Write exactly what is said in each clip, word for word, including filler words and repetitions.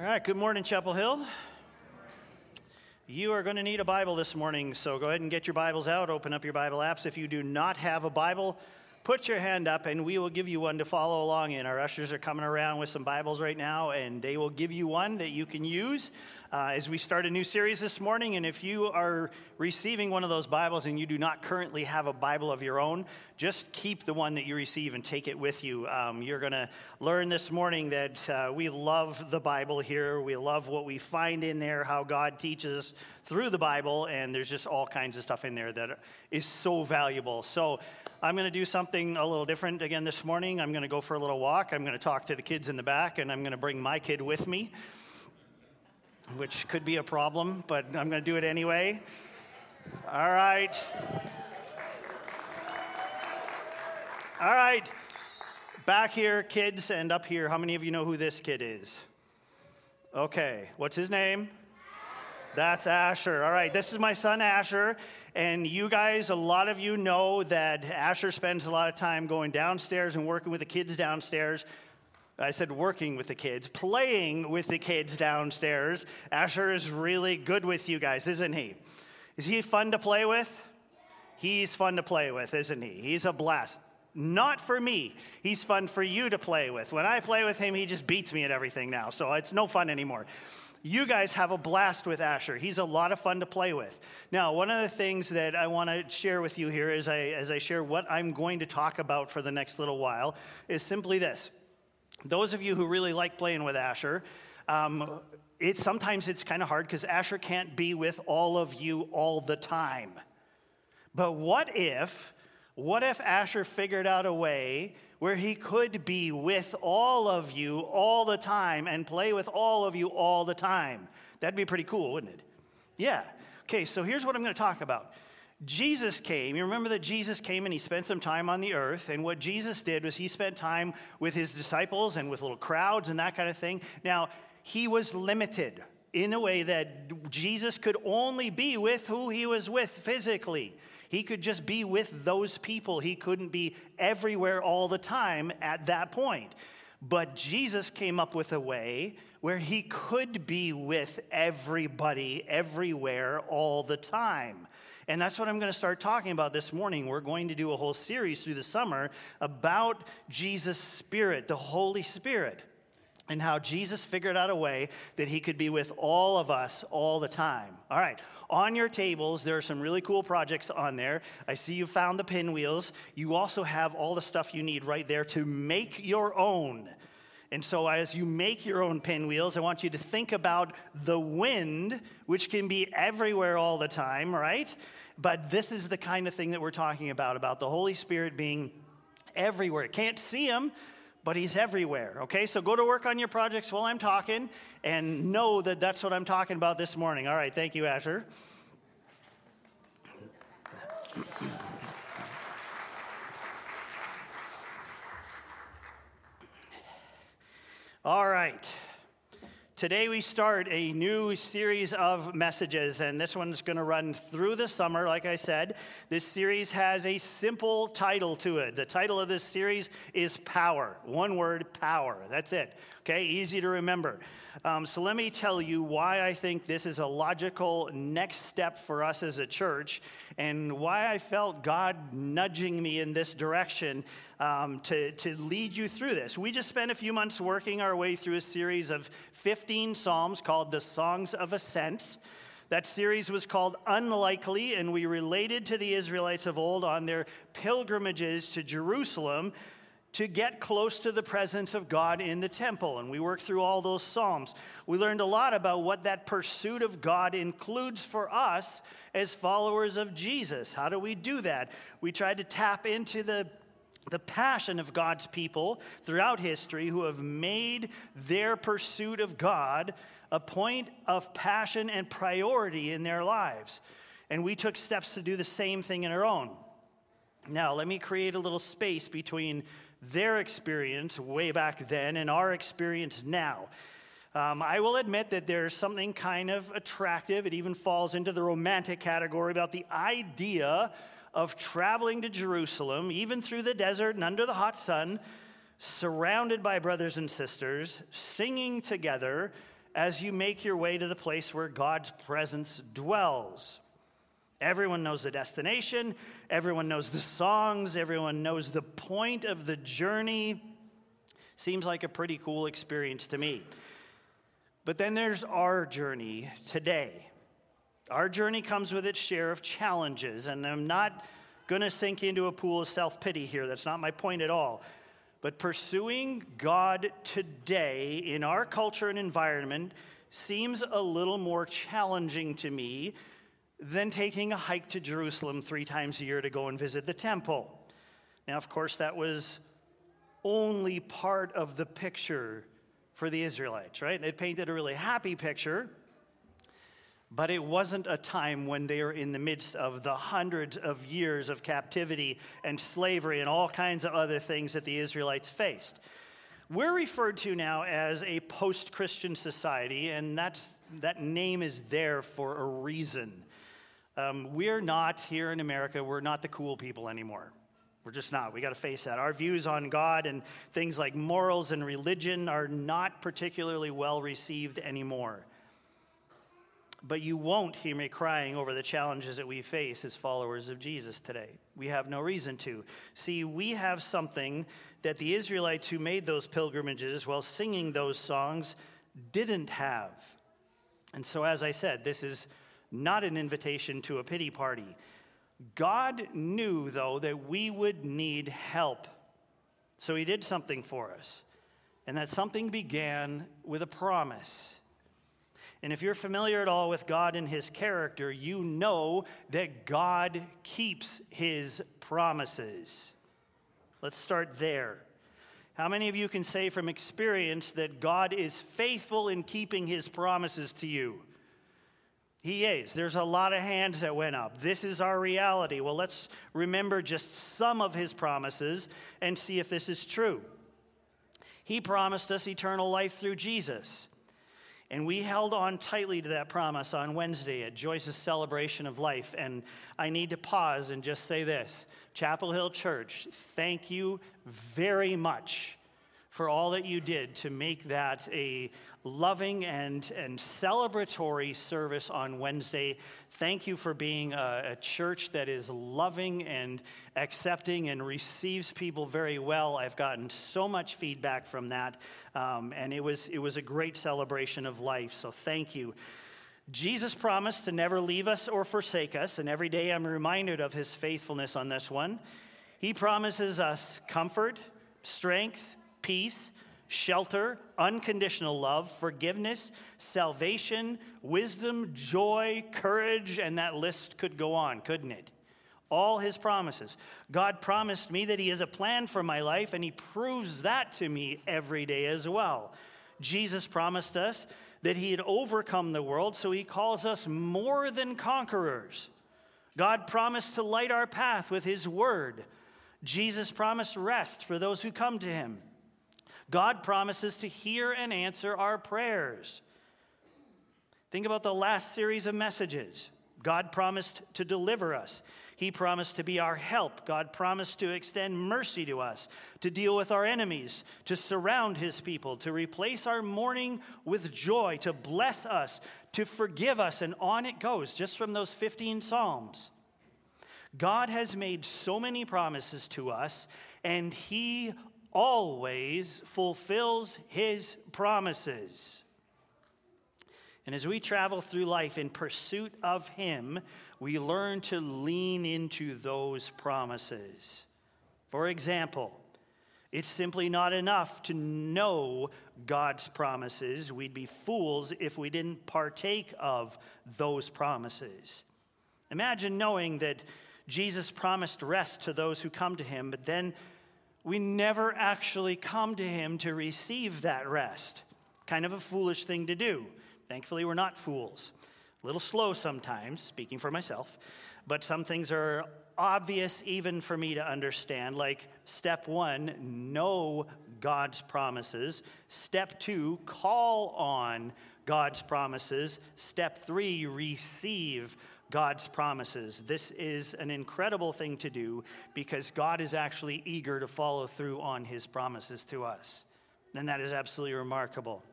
All right, good morning, Chapel Hill. You are going to need a Bible this morning, so go ahead and get your Bibles out, open up your Bible apps. If you do not have a Bible, put your hand up and we will give you one to follow along in. Our ushers are coming around with some Bibles right now, and they will give you one that you can use uh, as we start a new series this morning. And if you are receiving one of those Bibles and you do not currently have a Bible of your own, just keep the one that you receive and take it with you. Um, you're going to learn this morning that uh, we love the Bible here. We love what we find in there, how God teaches us through the Bible, and there's just all kinds of stuff in there that is so valuable. So I'm going to do something a little different again this morning. I'm going to go for a little walk. I'm going to talk to the kids in the back, and I'm going to bring my kid with me, which could be a problem, but I'm going to do it anyway. All right. All right, back here, kids, and up here, how many of you know who this kid is? Okay, what's his name? That's Asher. All right, this is my son, Asher, and you guys, a lot of you know that Asher spends a lot of time going downstairs and working with the kids downstairs. I said working with the kids, playing with the kids downstairs. Asher is really good with you guys, isn't he? Is he fun to play with? He's fun to play with, isn't he? He's a blast. Not for me. He's fun for you to play with. When I play with him, he just beats me at everything now, so it's no fun anymore. You guys have a blast with Asher. He's a lot of fun to play with. Now, one of the things that I want to share with you here as I, as I share what I'm going to talk about for the next little while is simply this. Those of you who really like playing with Asher, um, it, sometimes it's kind of hard because Asher can't be with all of you all the time. But what if... What if Asher figured out a way where he could be with all of you all the time and play with all of you all the time? That'd be pretty cool, wouldn't it? Yeah. Okay, so here's what I'm going to talk about. Jesus came. You remember that Jesus came and he spent some time on the earth. And what Jesus did was he spent time with his disciples and with little crowds and that kind of thing. Now, he was limited in a way that Jesus could only be with who he was with physically. He could just be with those people. He couldn't be everywhere all the time at that point. But Jesus came up with a way where he could be with everybody, everywhere, all the time. And that's what I'm going to start talking about this morning. We're going to do a whole series through the summer about Jesus' Spirit, the Holy Spirit, and how Jesus figured out a way that he could be with all of us all the time. All right, on your tables, there are some really cool projects on there. I see you found the pinwheels. You also have all the stuff you need right there to make your own. And so as you make your own pinwheels, I want you to think about the wind, which can be everywhere all the time, right? But this is the kind of thing that we're talking about, about the Holy Spirit being everywhere. Can't see him, but he's everywhere, okay? So go to work on your projects while I'm talking and know that that's what I'm talking about this morning. All right, thank you, Asher. All right. Today we start a new series of messages, and this one's going to run through the summer, like I said. This series has a simple title to it. The title of this series is Power. One word, power. That's it. Okay, easy to remember. Um, so let me tell you why I think this is a logical next step for us as a church, and why I felt God nudging me in this direction um, to, to lead you through this. We just spent a few months working our way through a series of fifteen psalms called the Songs of Ascent. That series was called Unlikely, and we related to the Israelites of old on their pilgrimages to Jerusalem to get close to the presence of God in the temple. And we worked through all those psalms. We learned a lot about what that pursuit of God includes for us as followers of Jesus. How do we do that? We tried to tap into the, the passion of God's people throughout history who have made their pursuit of God a point of passion and priority in their lives. And we took steps to do the same thing in our own. Now, let me create a little space between their experience way back then and our experience now. Um, I will admit that there's something kind of attractive. It even falls into the romantic category about the idea of traveling to Jerusalem, even through the desert and under the hot sun, surrounded by brothers and sisters, singing together as you make your way to the place where God's presence dwells. Everyone knows the destination, everyone knows the songs, everyone knows the point of the journey. Seems like a pretty cool experience to me. But then there's our journey today. Our journey comes with its share of challenges, and I'm not going to sink into a pool of self-pity here. That's not my point at all. But pursuing God today in our culture and environment seems a little more challenging to me than taking a hike to Jerusalem three times a year to go and visit the temple. Now, of course, that was only part of the picture for the Israelites, right? And it painted a really happy picture, but it wasn't a time when they were in the midst of the hundreds of years of captivity and slavery and all kinds of other things that the Israelites faced. We're referred to now as a post-Christian society, and that's, that name is there for a reason. Um, we're not, here in America, we're not the cool people anymore. We're just not. We got to face that. Our views on God and things like morals and religion are not particularly well received anymore. But you won't hear me crying over the challenges that we face as followers of Jesus today. We have no reason to. See, we have something that the Israelites who made those pilgrimages while singing those songs didn't have. And so, as I said, this is not an invitation to a pity party. God knew, though, that we would need help. So he did something for us. And that something began with a promise. And if you're familiar at all with God and his character, you know that God keeps his promises. Let's start there. How many of you can say from experience that God is faithful in keeping his promises to you? He is. There's a lot of hands that went up. This is our reality. Well, let's remember just some of his promises and see if this is true. He promised us eternal life through Jesus. And we held on tightly to that promise on Wednesday at Joyce's Celebration of Life. And I need to pause and just say this. Chapel Hill Church, thank you very much for all that you did to make that a loving and, and celebratory service on Wednesday. Thank you for being a, a church that is loving and accepting and receives people very well. I've gotten so much feedback from that, um, and it was it was a great celebration of life, so thank you. Jesus promised to never leave us or forsake us, and every day I'm reminded of his faithfulness on this one. He promises us comfort, strength, peace, shelter, unconditional love, forgiveness, salvation, wisdom, joy, courage, and that list could go on, couldn't it? All his promises. God promised me that he has a plan for my life, and he proves that to me every day as well. Jesus promised us that he had overcome the world, so he calls us more than conquerors. God promised to light our path with his word. Jesus promised rest for those who come to him. God promises to hear and answer our prayers. Think about the last series of messages. God promised to deliver us. He promised to be our help. God promised to extend mercy to us, to deal with our enemies, to surround his people, to replace our mourning with joy, to bless us, to forgive us, and on it goes, just from those fifteen Psalms. God has made so many promises to us, and he always fulfills his promises. And as we travel through life in pursuit of him, we learn to lean into those promises. For example, it's simply not enough to know God's promises. We'd be fools if we didn't partake of those promises. Imagine knowing that Jesus promised rest to those who come to him, but then we never actually come to him to receive that rest. Kind of a foolish thing to do. Thankfully, we're not fools. A little slow sometimes, speaking for myself, but some things are obvious even for me to understand, like step one, know God's promises. Step two, call on God's promises. Step three, receive God's promises. This is an incredible thing to do because God is actually eager to follow through on his promises to us. And that is absolutely remarkable.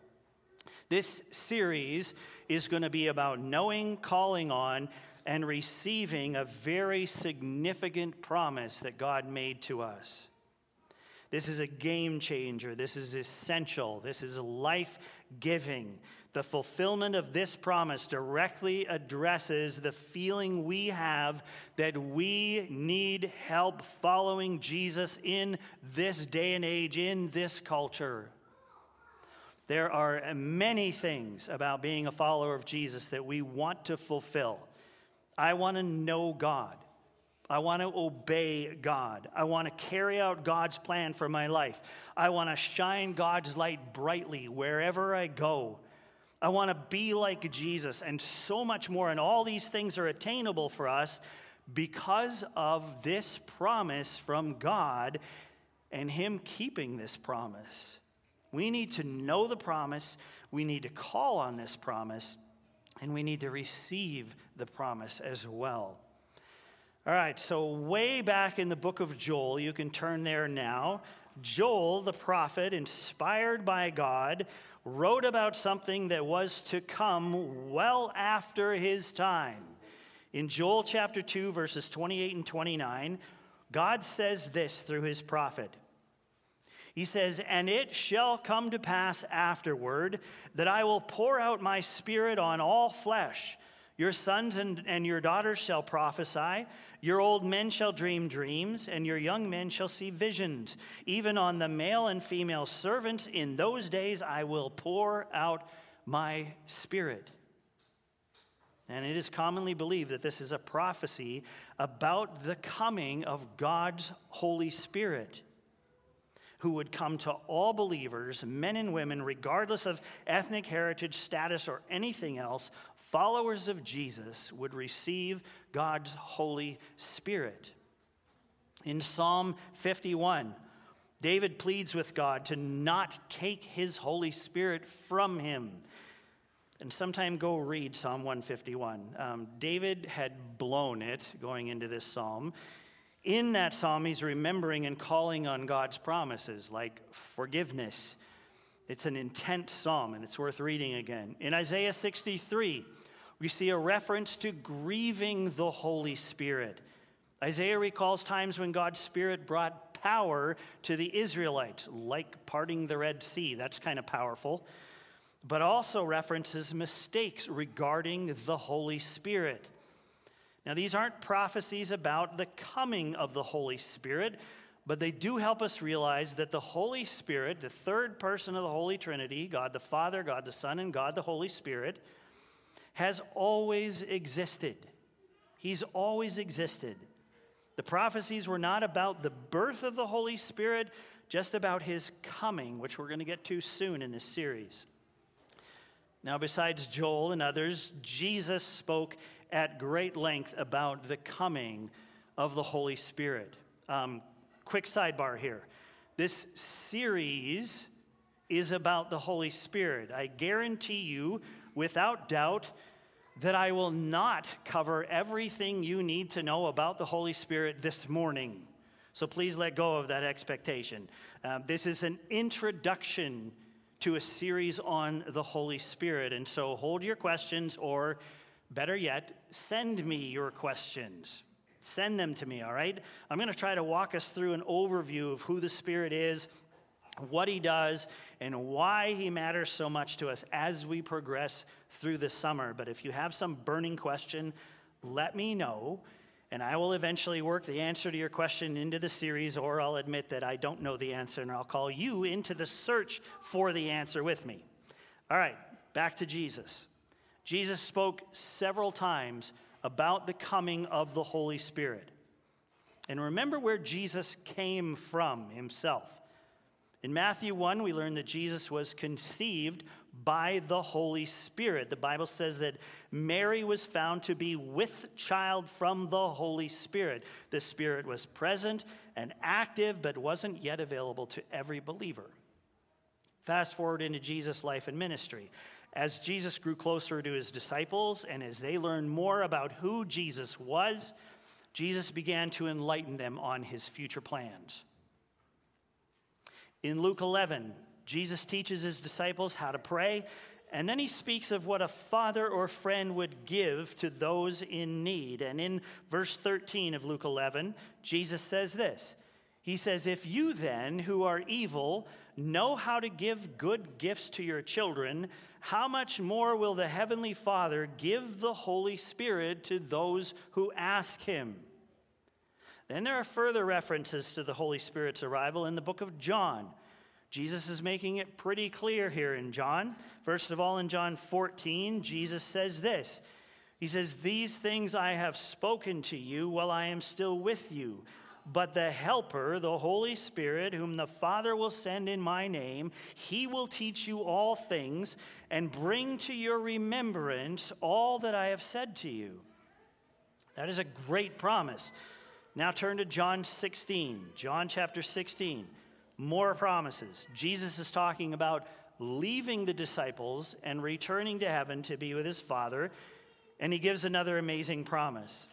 This series is going to be about knowing, calling on, and receiving a very significant promise that God made to us. This is a game changer. This is essential. This is life-giving. The fulfillment of this promise directly addresses the feeling we have that we need help following Jesus in this day and age, in this culture. There are many things about being a follower of Jesus that we want to fulfill. I want to know God. I want to obey God. I want to carry out God's plan for my life. I want to shine God's light brightly wherever I go. I want to be like Jesus and so much more. And all these things are attainable for us because of this promise from God and Him keeping this promise. We need to know the promise. We need to call on this promise. And we need to receive the promise as well. All right, so way back in the book of Joel, you can turn there now. Joel, the prophet, inspired by God, wrote about something that was to come well after his time. In Joel chapter two, verses twenty-eight and twenty-nine, God says this through his prophet. He says, "And it shall come to pass afterward that I will pour out my spirit on all flesh. Your sons and, and your daughters shall prophesy. Your old men shall dream dreams, and your young men shall see visions. Even on the male and female servants in those days I will pour out my spirit." And it is commonly believed that this is a prophecy about the coming of God's Holy Spirit, who would come to all believers, men and women, regardless of ethnic heritage, status, or anything else. Followers of Jesus would receive God's Holy Spirit. In Psalm fifty-one, David pleads with God to not take his Holy Spirit from him. And sometime go read Psalm one fifty-one. Um, David had blown it going into this psalm. In that psalm, he's remembering and calling on God's promises, like forgiveness. It's an intense psalm, and it's worth reading again. In Isaiah sixty-three, we see a reference to grieving the Holy Spirit. Isaiah recalls times when God's Spirit brought power to the Israelites, like parting the Red Sea. That's kind of powerful. But also references mistakes regarding the Holy Spirit. Now, these aren't prophecies about the coming of the Holy Spirit, but they do help us realize that the Holy Spirit, the third person of the Holy Trinity, God the Father, God the Son, and God the Holy Spirit, has always existed. He's always existed. The prophecies were not about the birth of the Holy Spirit, just about His coming, which we're going to get to soon in this series. Now, besides Joel and others, Jesus spoke at great length about the coming of the Holy Spirit. Um, quick sidebar here. This series is about the Holy Spirit. I guarantee you, without doubt, that I will not cover everything you need to know about the Holy Spirit this morning. So please let go of that expectation. Uh, this is an introduction to a series on the Holy Spirit. And so hold your questions, or better yet, send me your questions. Send them to me, all right? I'm going to try to walk us through an overview of who the Spirit is, what He does, and why He matters so much to us as we progress through the summer. But if you have some burning question, let me know, and I will eventually work the answer to your question into the series, or I'll admit that I don't know the answer, and I'll call you into the search for the answer with me. All right, back to Jesus. Jesus spoke several times about the coming of the Holy Spirit. And remember where Jesus came from himself. In Matthew one, we learn that Jesus was conceived by the Holy Spirit. The Bible says that Mary was found to be with child from the Holy Spirit. The Spirit was present and active, but wasn't yet available to every believer. Fast forward into Jesus' life and ministry. As Jesus grew closer to his disciples and as they learned more about who Jesus was, Jesus began to enlighten them on his future plans. In Luke eleven, Jesus teaches his disciples how to pray And then he speaks of what a father or friend would give to those in need. And in verse thirteen of Luke eleven, Jesus says this. He says, "If you then, who are evil, know how to give good gifts to your children, how much more will the Heavenly Father give the Holy Spirit to those who ask him?" Then there are further references to the Holy Spirit's arrival in the book of John. Jesus is making it pretty clear here in John. First of all, in John fourteen, Jesus says this. He says, "These things I have spoken to you while I am still with you. But the Helper, the Holy Spirit, whom the Father will send in my name, he will teach you all things and bring to your remembrance all that I have said to you." That is a great promise. Now turn to John sixteen. John chapter sixteen. More promises. Jesus is talking about leaving the disciples and returning to heaven to be with his Father. And he gives another amazing promise.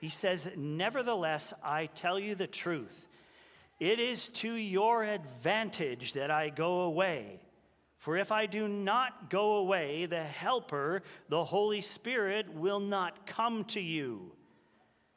He says, "Nevertheless, I tell you the truth. It is to your advantage that I go away. For if I do not go away, the Helper, the Holy Spirit, will not come to you.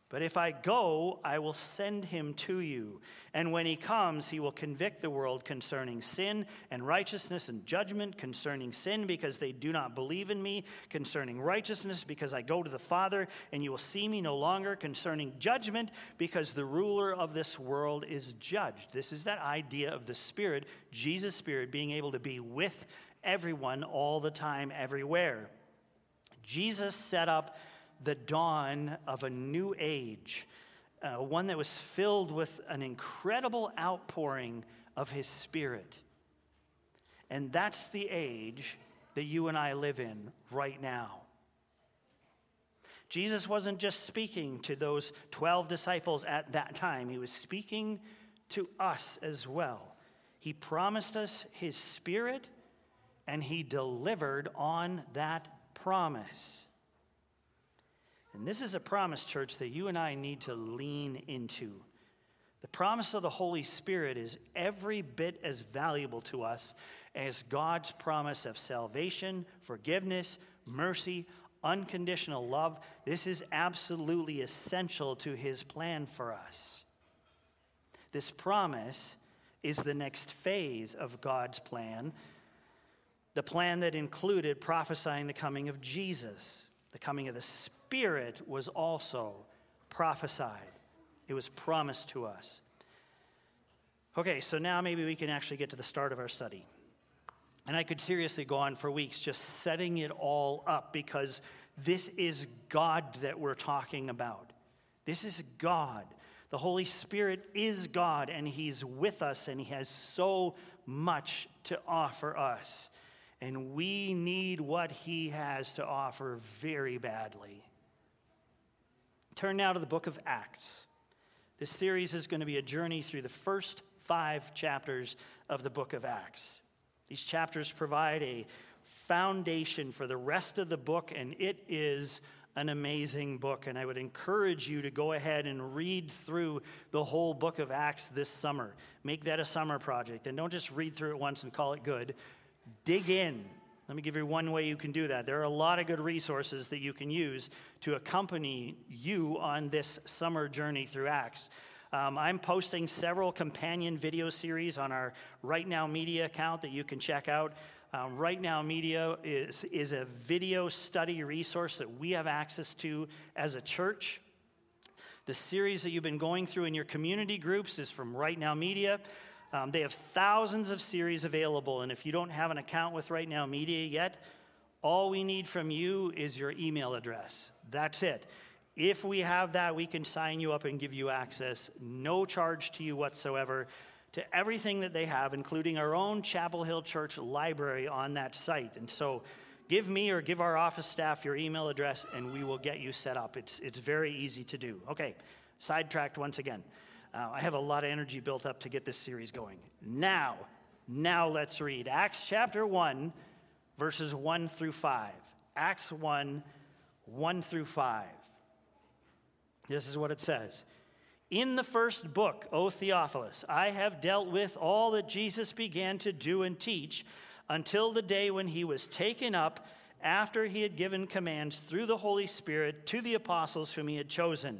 But if I go, I will send him to you. And when he comes, he will convict the world concerning sin and righteousness and judgment, concerning sin because they do not believe in me, concerning righteousness because I go to the Father and you will see me no longer, concerning judgment because the ruler of this world is judged." This is that idea of the Spirit, Jesus' Spirit, being able to be with everyone all the time, everywhere. Jesus set up the dawn of a new age, uh, one that was filled with an incredible outpouring of his Spirit. And that's the age that you and I live in right now. Jesus wasn't just speaking to those twelve disciples at that time. He was speaking to us as well. He promised us his Spirit, and he delivered on that promise. And this is a promise, church, that you and I need to lean into. The promise of the Holy Spirit is every bit as valuable to us as God's promise of salvation, forgiveness, mercy, unconditional love. This is absolutely essential to his plan for us. This promise is the next phase of God's plan, the plan that included prophesying the coming of Jesus. The coming of the Spirit. Spirit was also prophesied. It was promised to us. Okay, so now maybe we can actually get to the start of our study. And I could seriously go on for weeks just setting it all up because this is God that we're talking about. This is God. The Holy Spirit is God, and he's with us, and he has so much to offer us. And we need what he has to offer very badly. Turn now to the book of Acts. This series is going to be a journey through the first five chapters of the book of Acts. These chapters provide a foundation for the rest of the book, and it is an amazing book. And I would encourage you to go ahead and read through the whole book of Acts this summer. Make that a summer project, and don't just read through it once and call it good. Dig in. Let me give you one way you can do that. There are a lot of good resources that you can use to accompany you on this summer journey through Acts. Um, I'm posting several companion video series on our Right Now Media account that you can check out. Um, Right Now Media is, is a video study resource that we have access to as a church. The series that you've been going through in your community groups is from Right Now Media. Um, they have thousands of series available, and if you don't have an account with Right Now Media yet, all we need from you is your email address. That's it. If we have that, we can sign you up and give you access, no charge to you whatsoever, to everything that they have, including our own Chapel Hill Church library on that site. And so give me or give our office staff your email address, and we will get you set up. It's, it's very easy to do. Okay, sidetracked once again. Uh, I have a lot of energy built up to get this series going. Now, now let's read Acts chapter one, verses one through five. Acts one, one through five. This is what it says. "In the first book, O Theophilus, I have dealt with all that Jesus began to do and teach until the day when he was taken up, after he had given commands through the Holy Spirit to the apostles whom he had chosen.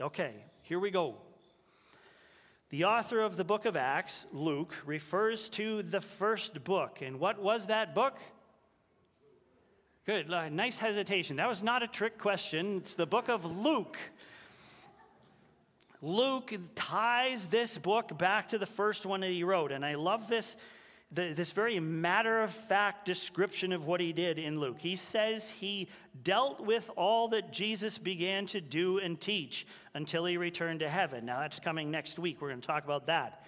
Okay, here we go. The author of the book of Acts, Luke, refers to the first book. And what was that book? Good, nice hesitation. That was not a trick question. It's the book of Luke. Luke ties this book back to the first one that he wrote. And I love this The, this very matter-of-fact description of what he did in Luke. He says he dealt with all that Jesus began to do and teach until he returned to heaven. Now, that's coming next week. We're going to talk about that.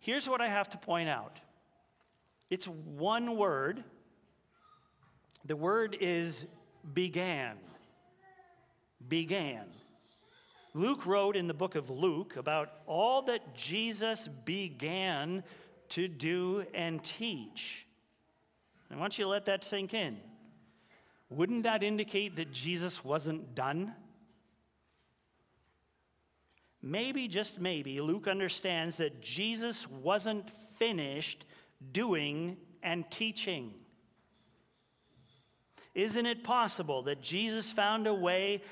Here's what I have to point out. It's one word. The word is began. Began. Luke wrote in the book of Luke about all that Jesus began to do and teach. I want you to let that sink in. Wouldn't that indicate that Jesus wasn't done? Maybe, just maybe, Luke understands that Jesus wasn't finished doing and teaching. Isn't it possible that Jesus found a way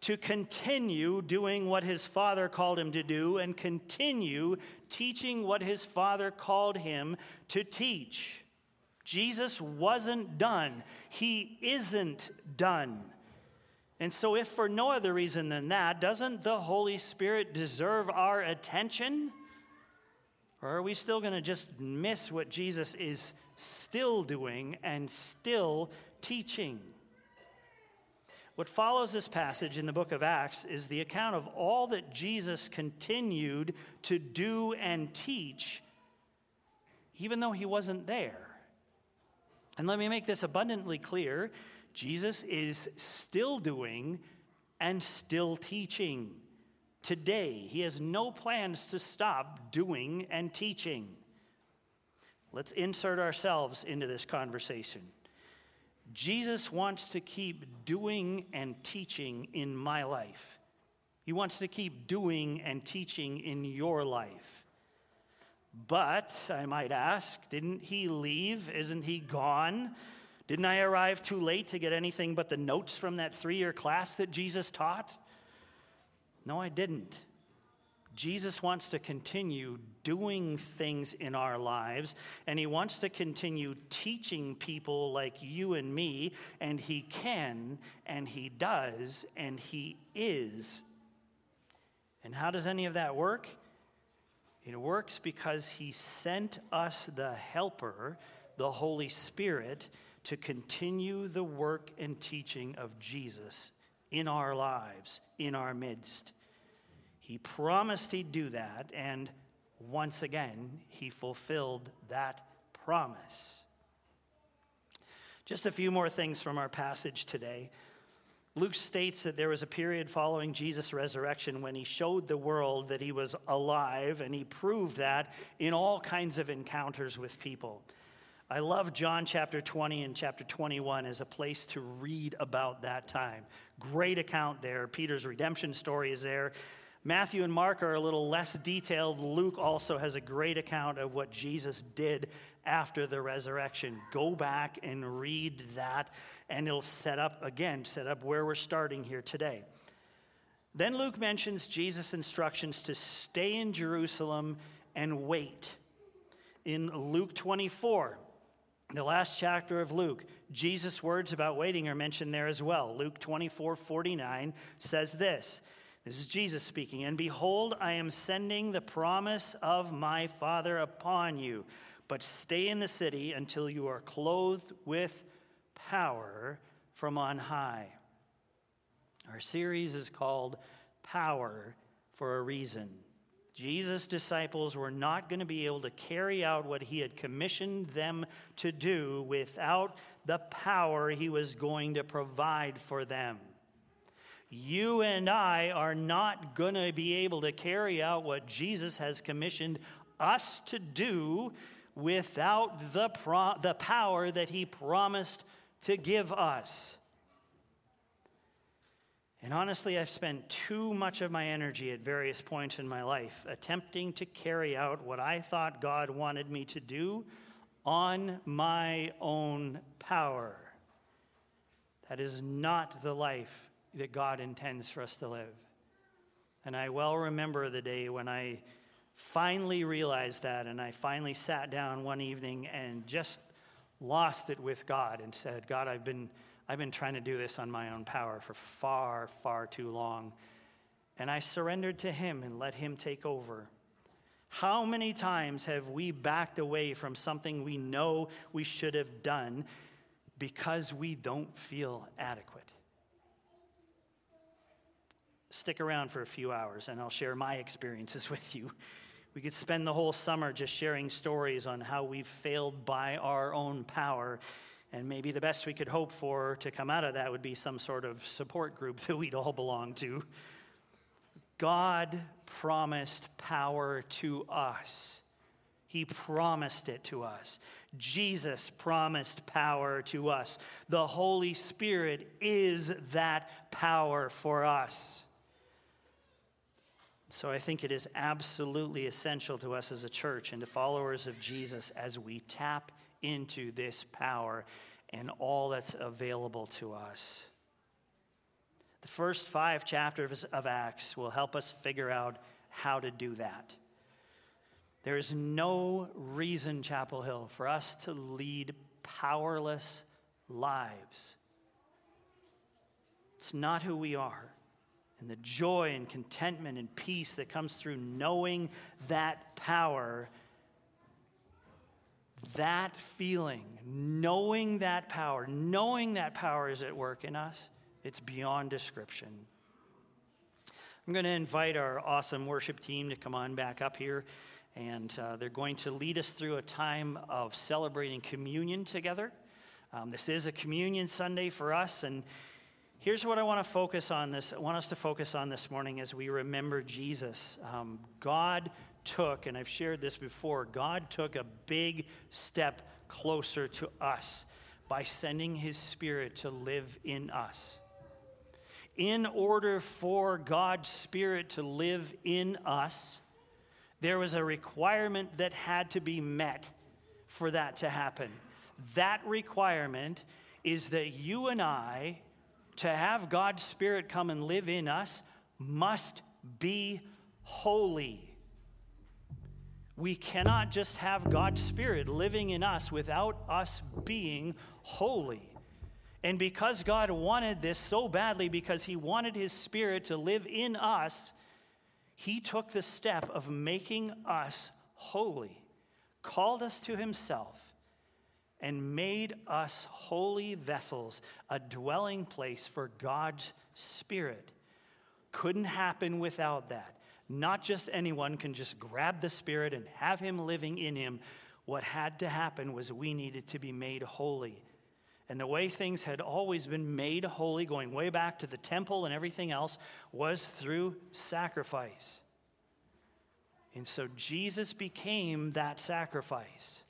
to continue doing what his Father called him to do and continue teaching what his Father called him to teach? Jesus wasn't done. He isn't done. And so if for no other reason than that, doesn't the Holy Spirit deserve our attention? Or are we still going to just miss what Jesus is still doing and still teaching? What follows this passage in the book of Acts is the account of all that Jesus continued to do and teach, even though he wasn't there. And let me make this abundantly clear. Jesus is still doing and still teaching. Today, he has no plans to stop doing and teaching. Let's insert ourselves into this conversation. Jesus wants to keep doing and teaching in my life. He wants to keep doing and teaching in your life. But, I might ask, didn't he leave? Isn't he gone? Didn't I arrive too late to get anything but the notes from that three-year class that Jesus taught? No, I didn't. Jesus wants to continue doing things in our lives, and he wants to continue teaching people like you and me, and he can, and he does, and he is. And how does any of that work? It works because he sent us the Helper, the Holy Spirit, to continue the work and teaching of Jesus in our lives, in our midst. He promised he'd do that, and once again, he fulfilled that promise. Just a few more things from our passage today. Luke states that there was a period following Jesus' resurrection when he showed the world that he was alive, and he proved that in all kinds of encounters with people. I love John chapter twenty and chapter twenty-one as a place to read about that time. Great account there. Peter's redemption story is there. Matthew and Mark are a little less detailed. Luke also has a great account of what Jesus did after the resurrection. Go back and read that, and it'll set up, again, set up where we're starting here today. Then Luke mentions Jesus' instructions to stay in Jerusalem and wait. In Luke twenty-four, the last chapter of Luke, Jesus' words about waiting are mentioned there as well. Luke twenty-four forty-nine says this. This is Jesus speaking. "And behold, I am sending the promise of my Father upon you, but stay in the city until you are clothed with power from on high." Our series is called Power for a Reason. Jesus' disciples were not going to be able to carry out what he had commissioned them to do without the power he was going to provide for them. You and I are not going to be able to carry out what Jesus has commissioned us to do without the pro- the power that he promised to give us. And honestly, I've spent too much of my energy at various points in my life attempting to carry out what I thought God wanted me to do on my own power. That is not the life that God intends for us to live. And I well remember the day when I finally realized that, and I finally sat down one evening and just lost it with God and said, God, I've been... I've been trying to do this on my own power for far, far too long. And I surrendered to him and let him take over. How many times have we backed away from something we know we should have done because we don't feel adequate? Stick around for a few hours and I'll share my experiences with you. We could spend the whole summer just sharing stories on how we've failed by our own power. And maybe the best we could hope for to come out of that would be some sort of support group that we'd all belong to. God promised power to us. He promised it to us. Jesus promised power to us. The Holy Spirit is that power for us. So I think it is absolutely essential to us as a church and to followers of Jesus as we tap into this power and all that's available to us. The first five chapters of Acts will help us figure out how to do that. There is no reason, Chapel Hill, for us to lead powerless lives. It's not who we are. And the joy and contentment and peace that comes through knowing that power, that feeling, knowing that power, knowing that power is at work in us, it's beyond description. I'm going to invite our awesome worship team to come on back up here, and uh, they're going to lead us through a time of celebrating communion together. Um, this is a communion Sunday for us, and here's what I want to focus on this. I want us to focus on this morning as we remember Jesus. Um, God took, and I've shared this before, God took a big step closer to us by sending his Spirit to live in us. In order for God's Spirit to live in us, there was a requirement that had to be met for that to happen. That requirement is that you and I, to have God's Spirit come and live in us, must be holy. We cannot just have God's Spirit living in us without us being holy. And because God wanted this so badly, because he wanted his Spirit to live in us, he took the step of making us holy, called us to himself, and made us holy vessels, a dwelling place for God's Spirit. Couldn't happen without that. Not just anyone can just grab the Spirit and have him living in him. What had to happen was we needed to be made holy. And the way things had always been made holy, going way back to the temple and everything else, was through sacrifice. And so Jesus became that sacrifice,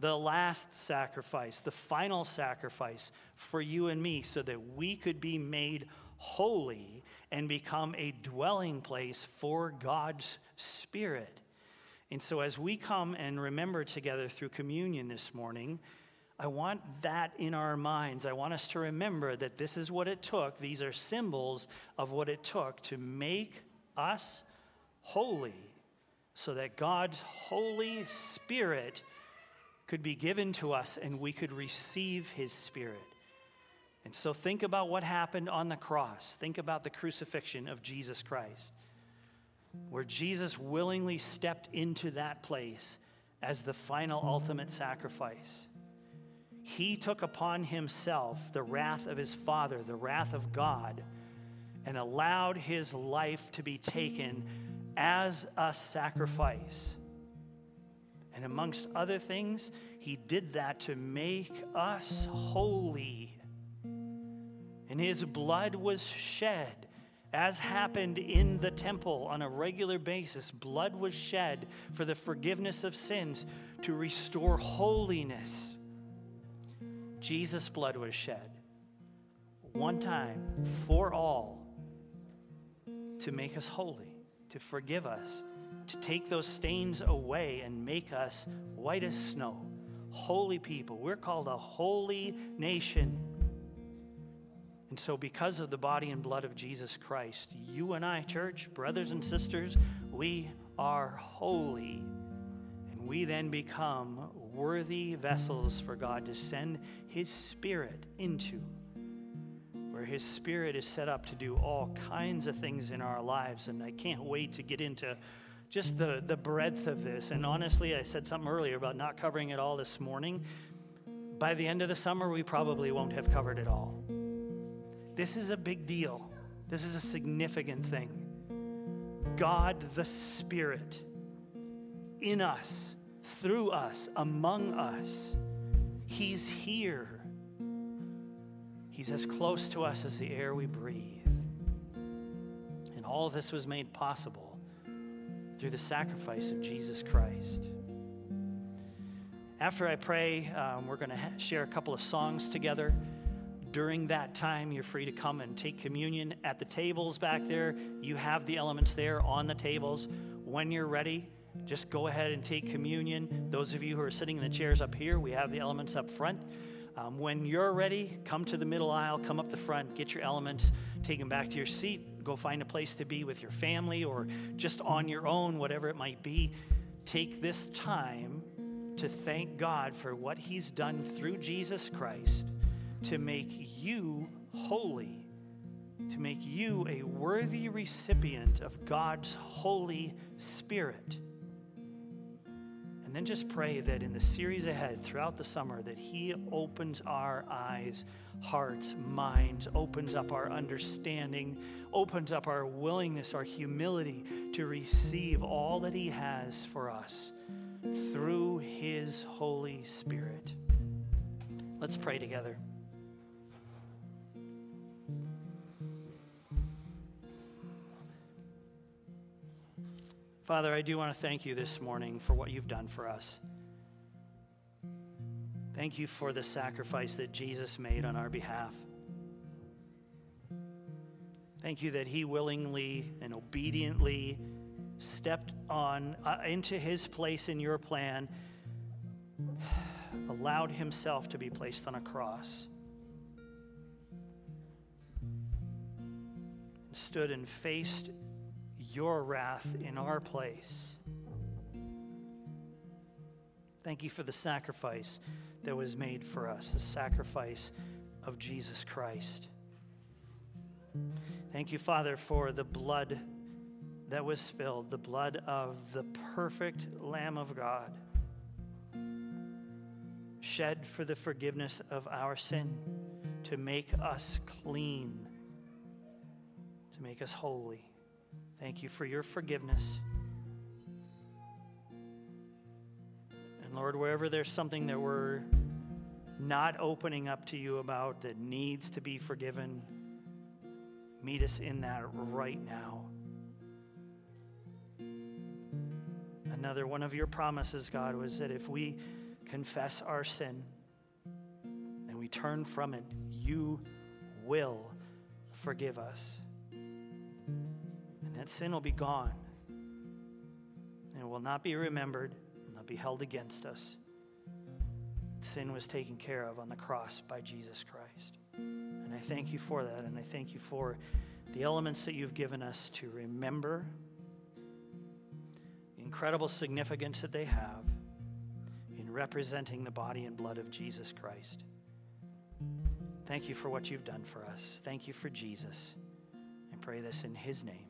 the last sacrifice, the final sacrifice for you and me, so that we could be made holy and become a dwelling place for God's Spirit. And so as we come and remember together through communion this morning, I want that in our minds. I want us to remember that this is what it took. These are symbols of what it took to make us holy so that God's Holy Spirit could be given to us and we could receive his Spirit. And so think about what happened on the cross. Think about the crucifixion of Jesus Christ, where Jesus willingly stepped into that place as the final ultimate sacrifice. He took upon himself the wrath of his Father, the wrath of God, and allowed his life to be taken as a sacrifice. And amongst other things, he did that to make us holy. And his blood was shed, as happened in the temple on a regular basis. Blood was shed for the forgiveness of sins, to restore holiness. Jesus' blood was shed one time for all to make us holy, to forgive us, to take those stains away and make us white as snow, holy people. We're called a holy nation. And so because of the body and blood of Jesus Christ, you and I, church, brothers and sisters, we are holy. And we then become worthy vessels for God to send his Spirit into, where his Spirit is set up to do all kinds of things in our lives. And I can't wait to get into just the, the breadth of this. And honestly, I said something earlier about not covering it all this morning. By the end of the summer, we probably won't have covered it all. This is a big deal. This is a significant thing. God the Spirit in us, through us, among us. He's here. He's as close to us as the air we breathe. And all of this was made possible through the sacrifice of Jesus Christ. After I pray, um, we're going to ha- share a couple of songs together. During that time, you're free to come and take communion at the tables back there. You have the elements there on the tables. When you're ready, just go ahead and take communion. Those of you who are sitting in the chairs up here, we have the elements up front. Um, when you're ready, come to the middle aisle, come up the front, get your elements, take them back to your seat, go find a place to be with your family or just on your own, whatever it might be. Take this time to thank God for what he's done through Jesus Christ, to make you holy, to make you a worthy recipient of God's Holy Spirit. And then just pray that in the series ahead, throughout the summer, that he opens our eyes, hearts, minds, opens up our understanding, opens up our willingness, our humility to receive all that he has for us through his Holy Spirit. Let's pray together. Father, I do want to thank you this morning for what you've done for us. Thank you for the sacrifice that Jesus made on our behalf. Thank you that he willingly and obediently stepped on uh, into his place in your plan, allowed himself to be placed on a cross, and stood and faced your wrath in our place. Thank you for the sacrifice that was made for us, the sacrifice of Jesus Christ. Thank you, Father, for the blood that was spilled, the blood of the perfect Lamb of God, shed for the forgiveness of our sin, to make us clean, to make us holy. Thank you for your forgiveness. And Lord, wherever there's something that we're not opening up to you about that needs to be forgiven, meet us in that right now. Another one of your promises, God, was that if we confess our sin and we turn from it, you will forgive us. That sin will be gone, and it will not be remembered, it will not be held against us. Sin was taken care of on the cross by Jesus Christ. And I thank you for that, and I thank you for the elements that you've given us to remember, the incredible significance that they have in representing the body and blood of Jesus Christ. Thank you for what you've done for us. Thank you for Jesus. I pray this in his name.